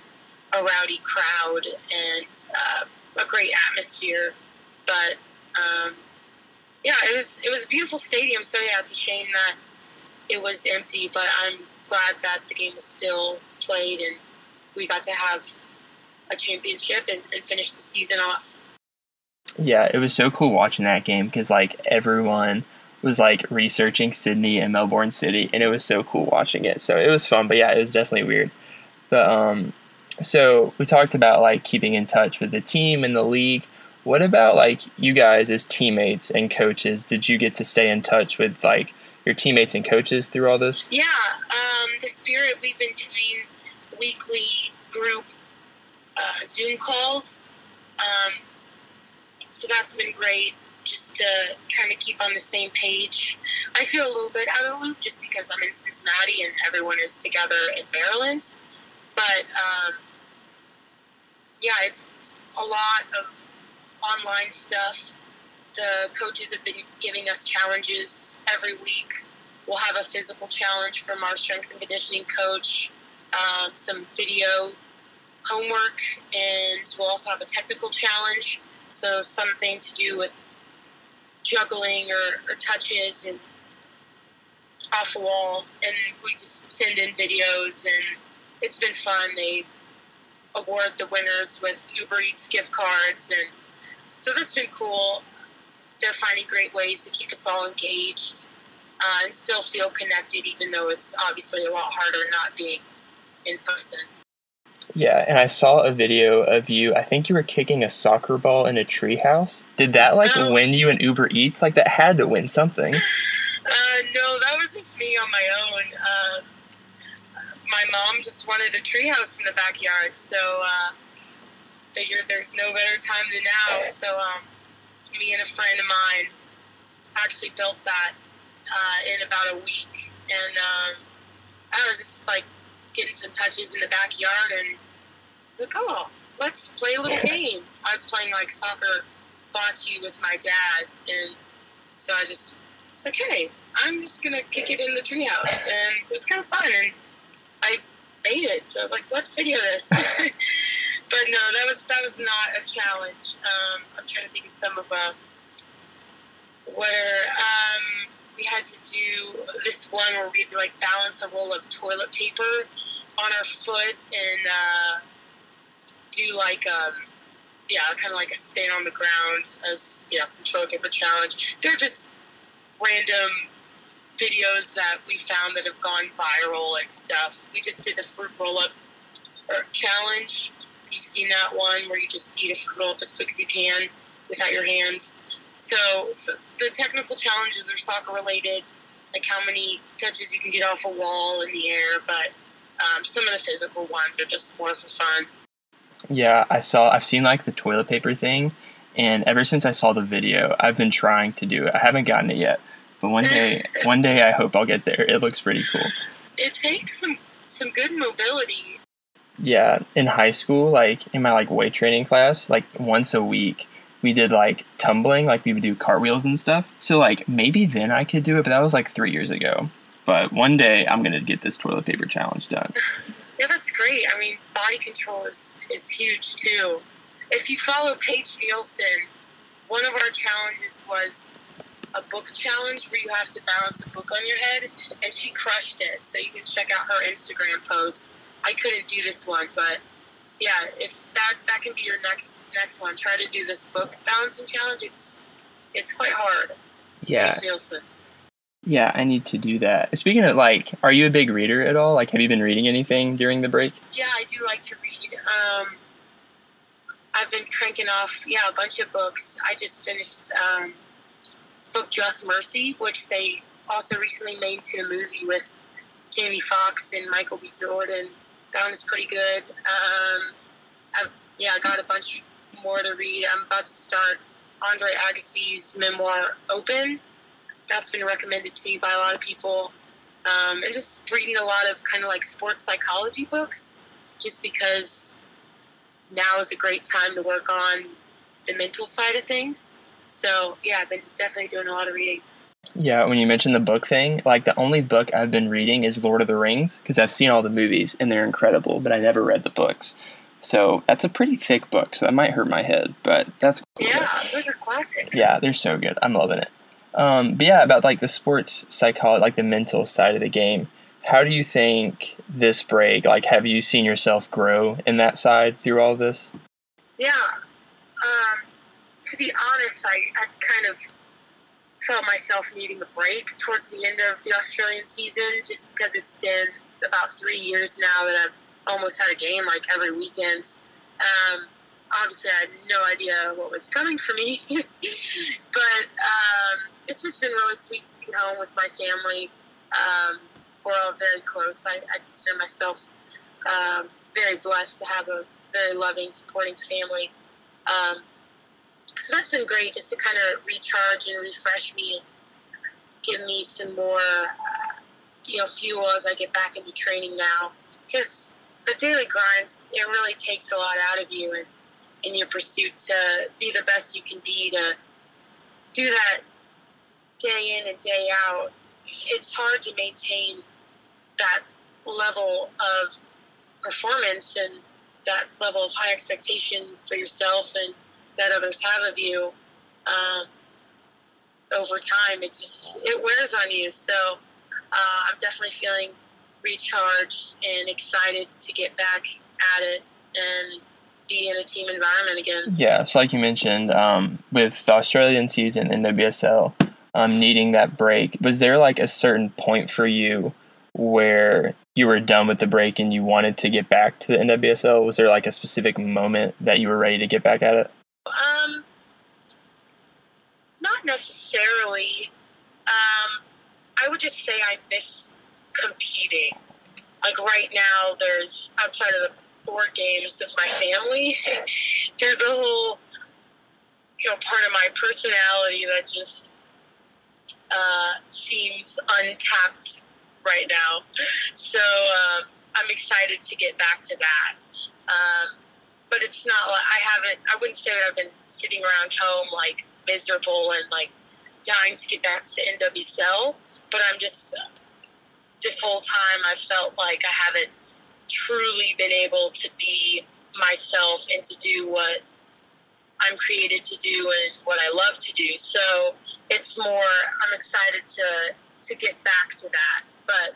a rowdy crowd and a great atmosphere. But, it was a beautiful stadium. So, it's a shame that it was empty. But I'm glad that the game was still played and we got to have a championship and finish the season off. Yeah, it was so cool watching that game because, like, everyone was like researching Sydney and Melbourne City, and it was so cool watching it. So it was fun, but it was definitely weird. But so we talked about like keeping in touch with the team and the league. What about like you guys as teammates and coaches? Did you get to stay in touch with like your teammates and coaches through all this? Yeah, the Spirit, we've been doing weekly group Zoom calls. So that's been great. Just to kind of keep on the same page. I feel a little bit out of the loop just because I'm in Cincinnati and everyone is together in Maryland. But, it's a lot of online stuff. The coaches have been giving us challenges every week. We'll have a physical challenge from our strength and conditioning coach, some video homework, and we'll also have a technical challenge. So something to do with juggling or touches and off the wall, and we just send in videos, and it's been fun. They award the winners with Uber Eats gift cards, and so that's been cool. They're finding great ways to keep us all engaged and still feel connected, even though it's obviously a lot harder not being in person. Yeah, and I saw a video of you. I think you were kicking a soccer ball in a treehouse. Did that, win you an Uber Eats? Like, that had to win something. No, that was just me on my own. My mom just wanted a treehouse in the backyard, so figured there's no better time than now. So me and a friend of mine actually built that in about a week, and I was just, getting some touches in the backyard, and I was like, let's play a little game. I was playing soccer bocce with my dad, and so it's like, hey, I'm just gonna kick it in the treehouse, and it was kind of fun, and I made it. So I was like, let's video this. But no, that was not a challenge. I'm trying to think of some of we had to do this one where we had to balance a roll of toilet paper on our foot and do kind of a spin on the ground as some toilet paper challenge. They're just random videos that we found that have gone viral and stuff. We just did the fruit roll up challenge. You've seen that one where you just eat a fruit roll up as quick as you can without your hands. So the technical challenges are soccer related, how many touches you can get off a wall in the air, but some of the physical ones are just more for fun. Yeah, I've seen the toilet paper thing, and ever since I saw the video, I've been trying to do it. I haven't gotten it yet, but one day I hope I'll get there. It looks pretty cool. It takes some good mobility. Yeah, in high school, in my weight training class, once a week, we did tumbling, we would do cartwheels and stuff. So maybe then I could do it, but that was 3 years ago. But one day I'm gonna get this toilet paper challenge done. Yeah, that's great. I mean, body control is huge too. If you follow Paige Nielsen, one of our challenges was a book challenge where you have to balance a book on your head, and she crushed it. So you can check out her Instagram posts. I couldn't do this one, but yeah, if that can be your next one. Try to do this book balancing challenge. It's quite hard. Yeah. Yeah, I need to do that. Speaking of, are you a big reader at all? Have you been reading anything during the break? Yeah, I do like to read. I've been cranking off, a bunch of books. I just finished this book, Just Mercy, which they also recently made into a movie with Jamie Foxx and Michael B. Jordan. That one's pretty good. I got a bunch more to read. I'm about to start Andre Agassi's memoir, Open. That's been recommended to me by a lot of people. And just reading a lot of sports psychology books, just because now is a great time to work on the mental side of things. So, I've been definitely doing a lot of reading. Yeah, when you mentioned the book thing, the only book I've been reading is Lord of the Rings, because I've seen all the movies, and they're incredible, but I never read the books. So that's a pretty thick book, so that might hurt my head, but that's cool. Yeah, those are classics. Yeah, they're so good. I'm loving it. But yeah, about the sports psychology, the mental side of the game, how do you think this break, have you seen yourself grow in that side through all this? Yeah. To be honest, I kind of felt myself needing a break towards the end of the Australian season, just because it's been about 3 years now that I've almost had a game every weekend. Obviously, I had no idea what was coming for me, but it's just been really sweet to be home with my family. We're all very close. I consider myself very blessed to have a very loving, supporting family. So that's been great, just to kind of recharge and refresh me and give me some more, fuel as I get back into training now. Because the daily grind, it really takes a lot out of you, and in your pursuit to be the best you can be, to do that day in and day out, it's hard to maintain that level of performance and that level of high expectation for yourself and that others have of you over time. It wears on you. So I'm definitely feeling recharged and excited to get back at it. and be in a team environment again. Yeah, so like you mentioned, with the Australian season in WSL, needing that break, was there like a certain point for you where you were done with the break and you wanted to get back to the NWSL? Was there like a specific moment that you were ready to get back at it? Not necessarily. I would just say I miss competing. Like right now, there's, outside of the board games with my family, there's a whole, you know, part of my personality that just seems untapped right now. So I'm excited to get back to that. But it's not like I wouldn't say that I've been sitting around home like miserable and like dying to get back to the NWSL, but I'm just, this whole time I felt like I haven't truly been able to be myself and to do what I'm created to do and what I love to do. So it's more, I'm excited to get back to that. But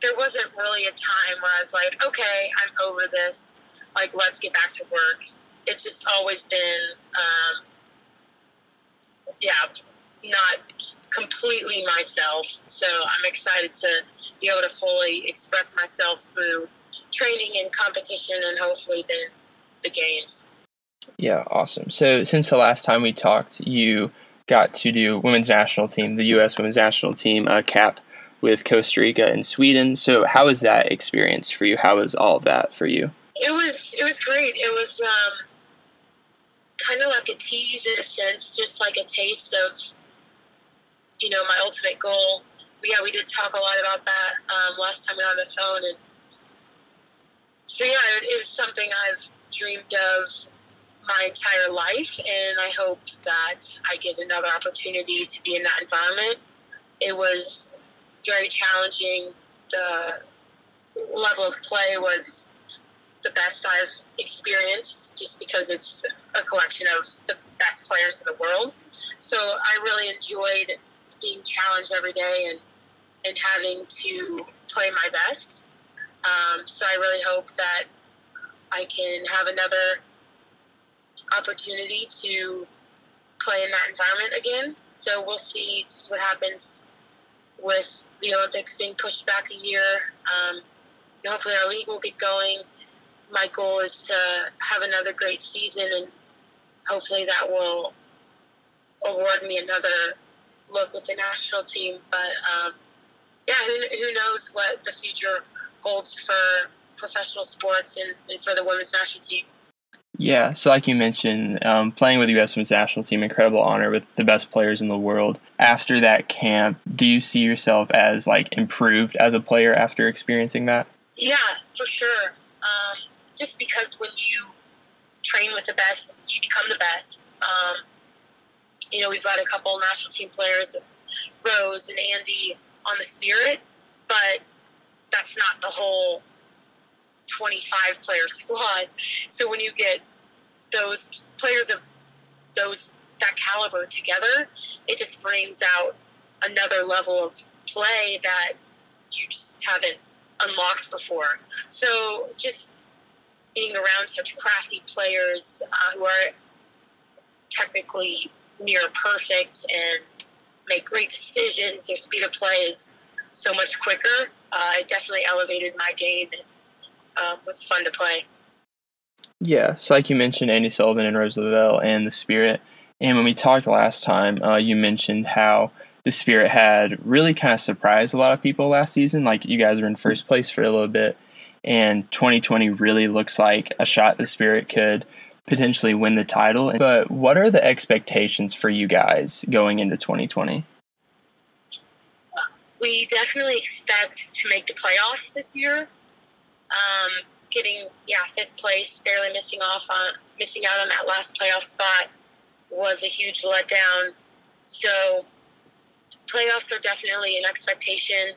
there wasn't really a time where I was like, okay, I'm over this. Like, let's get back to work. It's just always been, not completely myself. So I'm excited to be able to fully express myself through training and competition and hopefully then the games. Yeah, awesome. So since the last time we talked, you got to do women's national team, the U.S. women's national team cap with Costa Rica and Sweden. So how was that experience for you? How was all of that for you? It was great. It was kind of like a tease in a sense, just like a taste of, you know, my ultimate goal. We did talk a lot about that last time we were on the phone. And so, yeah, it was something I've dreamed of my entire life, and I hope that I get another opportunity to be in that environment. It was very challenging. The level of play was the best I've experienced just because it's a collection of the best players in the world. So I really enjoyed being challenged every day and having to play my best. So I really hope that I can have another opportunity to play in that environment again. So we'll see just what happens with the Olympics being pushed back a year. And hopefully our league will get going. My goal is to have another great season, and hopefully that will award me another look with the national team. But, who knows what the future holds for professional sports and for the women's national team. Yeah, so like you mentioned, playing with the U.S. Women's National Team, incredible honor with the best players in the world. After that camp, do you see yourself as, like, improved as a player after experiencing that? Yeah, for sure. Just because when you train with the best, you become the best. You know, we've got a couple national team players, Rose and Andy, on the Spirit, but that's not the whole 25-player squad. So when you get those players of that caliber together, it just brings out another level of play that you just haven't unlocked before. So just being around such crafty players who are technically near perfect and make great decisions, their speed of play is so much quicker. It definitely elevated my game. Was fun to play. Yeah, so like you mentioned, Andy Sullivan and Rose Lavelle and the Spirit. And when we talked last time, you mentioned how the Spirit had really kind of surprised a lot of people last season. Like, you guys were in first place for a little bit, and 2020 really looks like a shot the Spirit could potentially win the title. But what are the expectations for you guys going into 2020? We definitely expect to make the playoffs this year. Getting fifth place, barely missing out on that last playoff spot was a huge letdown. So playoffs are definitely an expectation,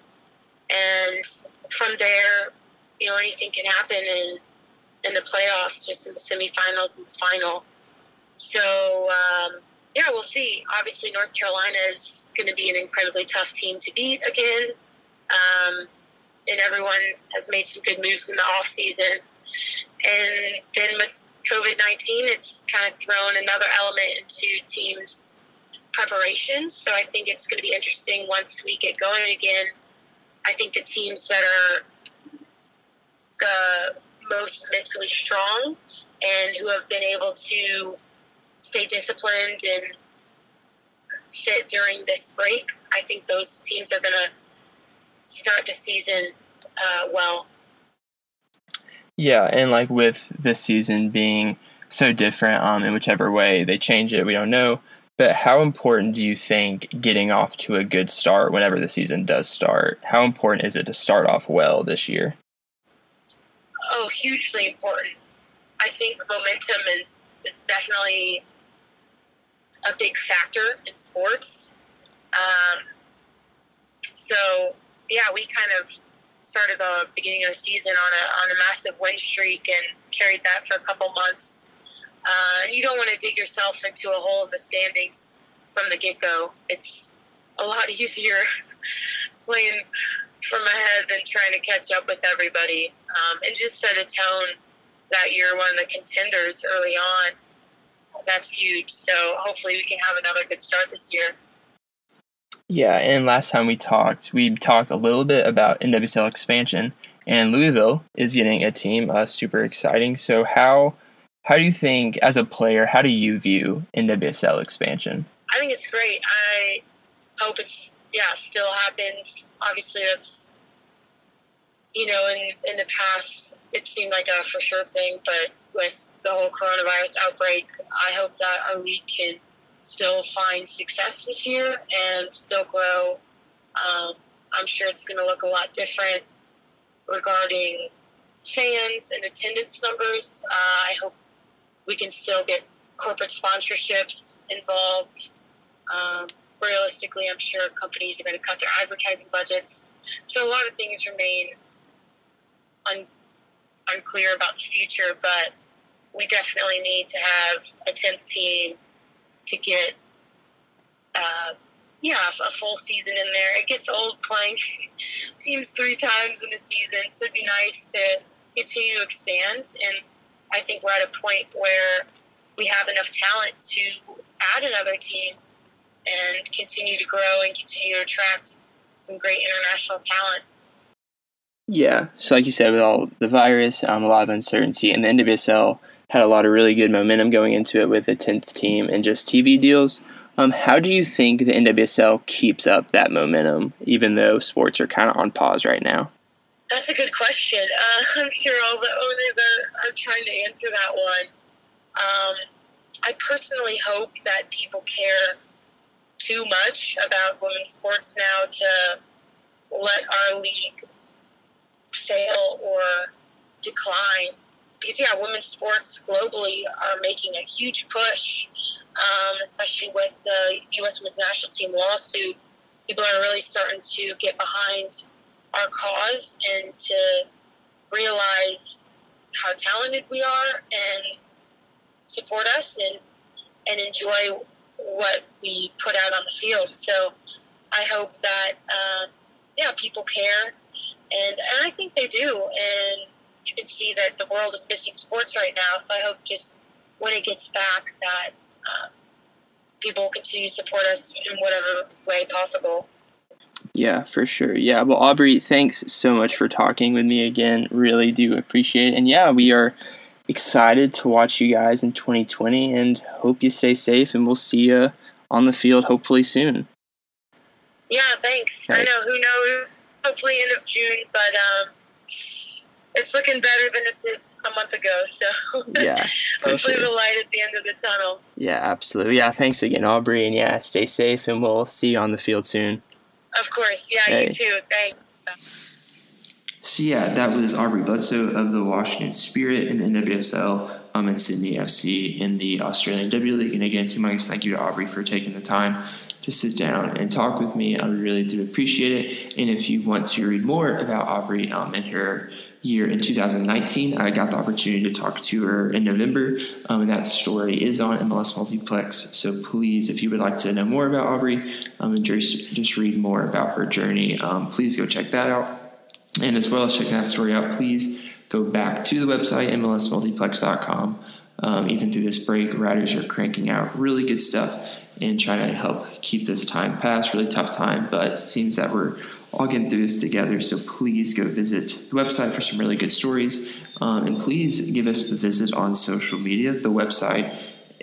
and from there, you know, anything can happen in the playoffs, just in the semifinals and the final. So we'll see. Obviously, North Carolina is going to be an incredibly tough team to beat again. And everyone has made some good moves in the off season. And then with COVID-19, it's kind of thrown another element into teams' preparations. So I think it's going to be interesting once we get going again. I think the teams that are the most mentally strong and who have been able to stay disciplined and fit during this break, I think those teams are going to start the season well. Yeah, and like with this season being so different in whichever way they change it, we don't know. But how important do you think getting off to a good start whenever the season does start? How important is it to start off well this year? Oh, hugely important. I think momentum is definitely a big factor in sports. So, yeah, we kind of started the beginning of the season on a massive win streak and carried that for a couple months. And you don't want to dig yourself into a hole in the standings from the get-go. It's a lot easier playing from ahead than trying to catch up with everybody. And just set a tone that you're one of the contenders early on. That's huge. So hopefully we can have another good start this year. Yeah, and last time we talked a little bit about NWSL expansion, and Louisville is getting a team, super exciting. So how do you think, as a player, how do you view NWSL expansion? I think it's great. I hope it's, still happens. Obviously, that's, in the past, it seemed like a for sure thing, but with the whole coronavirus outbreak, I hope that our league can still find success this year and still grow. I'm sure it's going to look a lot different regarding fans and attendance numbers. I hope we can still get corporate sponsorships involved. Realistically, I'm sure companies are going to cut their advertising budgets. So a lot of things remain unclear about the future, but we definitely need to have a 10th team to get a full season in there. It gets old playing teams 3 times in a season, so it'd be nice to continue to expand. And I think we're at a point where we have enough talent to add another team and continue to grow and continue to attract some great international talent. Yeah, so like you said, with all the virus, a lot of uncertainty, and the NWSL had a lot of really good momentum going into it with the 10th team and just TV deals. How do you think the NWSL keeps up that momentum, even though sports are kind of on pause right now? That's a good question. I'm sure all the owners are trying to answer that one. I personally hope that people care too much about women's sports now to let our league fail or decline. Because, women's sports globally are making a huge push, especially with the U.S. Women's National Team lawsuit. People are really starting to get behind our cause and to realize how talented we are and support us and enjoy what we put out on the field. So I hope that, people care. And I think they do. And you can see that the world is missing sports right now. So I hope just when it gets back that people continue to support us in whatever way possible. Yeah, for sure. Yeah, well, Aubrey, thanks so much for talking with me again. Really do appreciate it. And we are excited to watch you guys in 2020 and hope you stay safe, and we'll see you on the field hopefully soon. Yeah, thanks. Right. I know, who knows? Hopefully end of June, but it's looking better than it did a month ago, so yeah, hopefully the light at the end of the tunnel. Yeah, absolutely. Yeah, thanks again, Aubrey, and stay safe, and we'll see you on the field soon. Of course. Yeah, hey. You too. Thanks. So that was Aubrey Bledsoe of the Washington Spirit in NWSL and Sydney FC in the Australian W League. And again, humongous thank you to Aubrey for taking the time to sit down and talk with me. I really do appreciate it. And if you want to read more about Aubrey and her year in 2019, I got the opportunity to talk to her in November, and that story is on MLS Multiplex. So please, if you would like to know more about Aubrey and just read more about her journey, please go check that out. And as well as checking that story out, please go back to the website, MLSMultiplex.com. Even through this break, writers are cranking out really good stuff and trying to help keep this time past. Really tough time, but it seems that we're all getting through this together. So please go visit the website for some really good stories. And please give us a visit on social media. The website,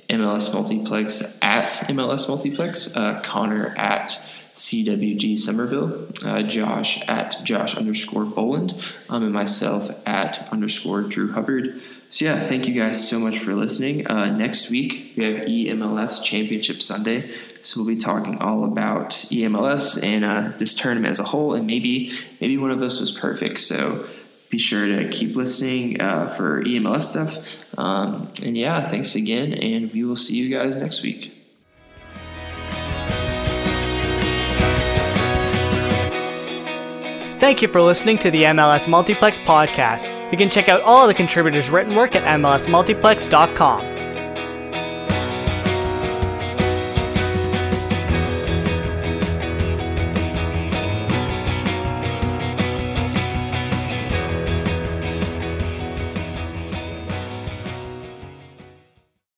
MLS Multiplex, at MLS Multiplex, Connor at CWG Somerville, Josh at Josh underscore Boland, and myself at underscore Drew Hubbard. So yeah, thank you guys so much for listening. Next week, we have EMLS Championship Sunday. So we'll be talking all about EMLS and this tournament as a whole, and maybe one of us was perfect. So be sure to keep listening for EMLS stuff. And yeah, thanks again, and we will see you guys next week. Thank you for listening to the MLS Multiplex podcast. You can check out all of the contributors' written work at MLSMultiplex.com.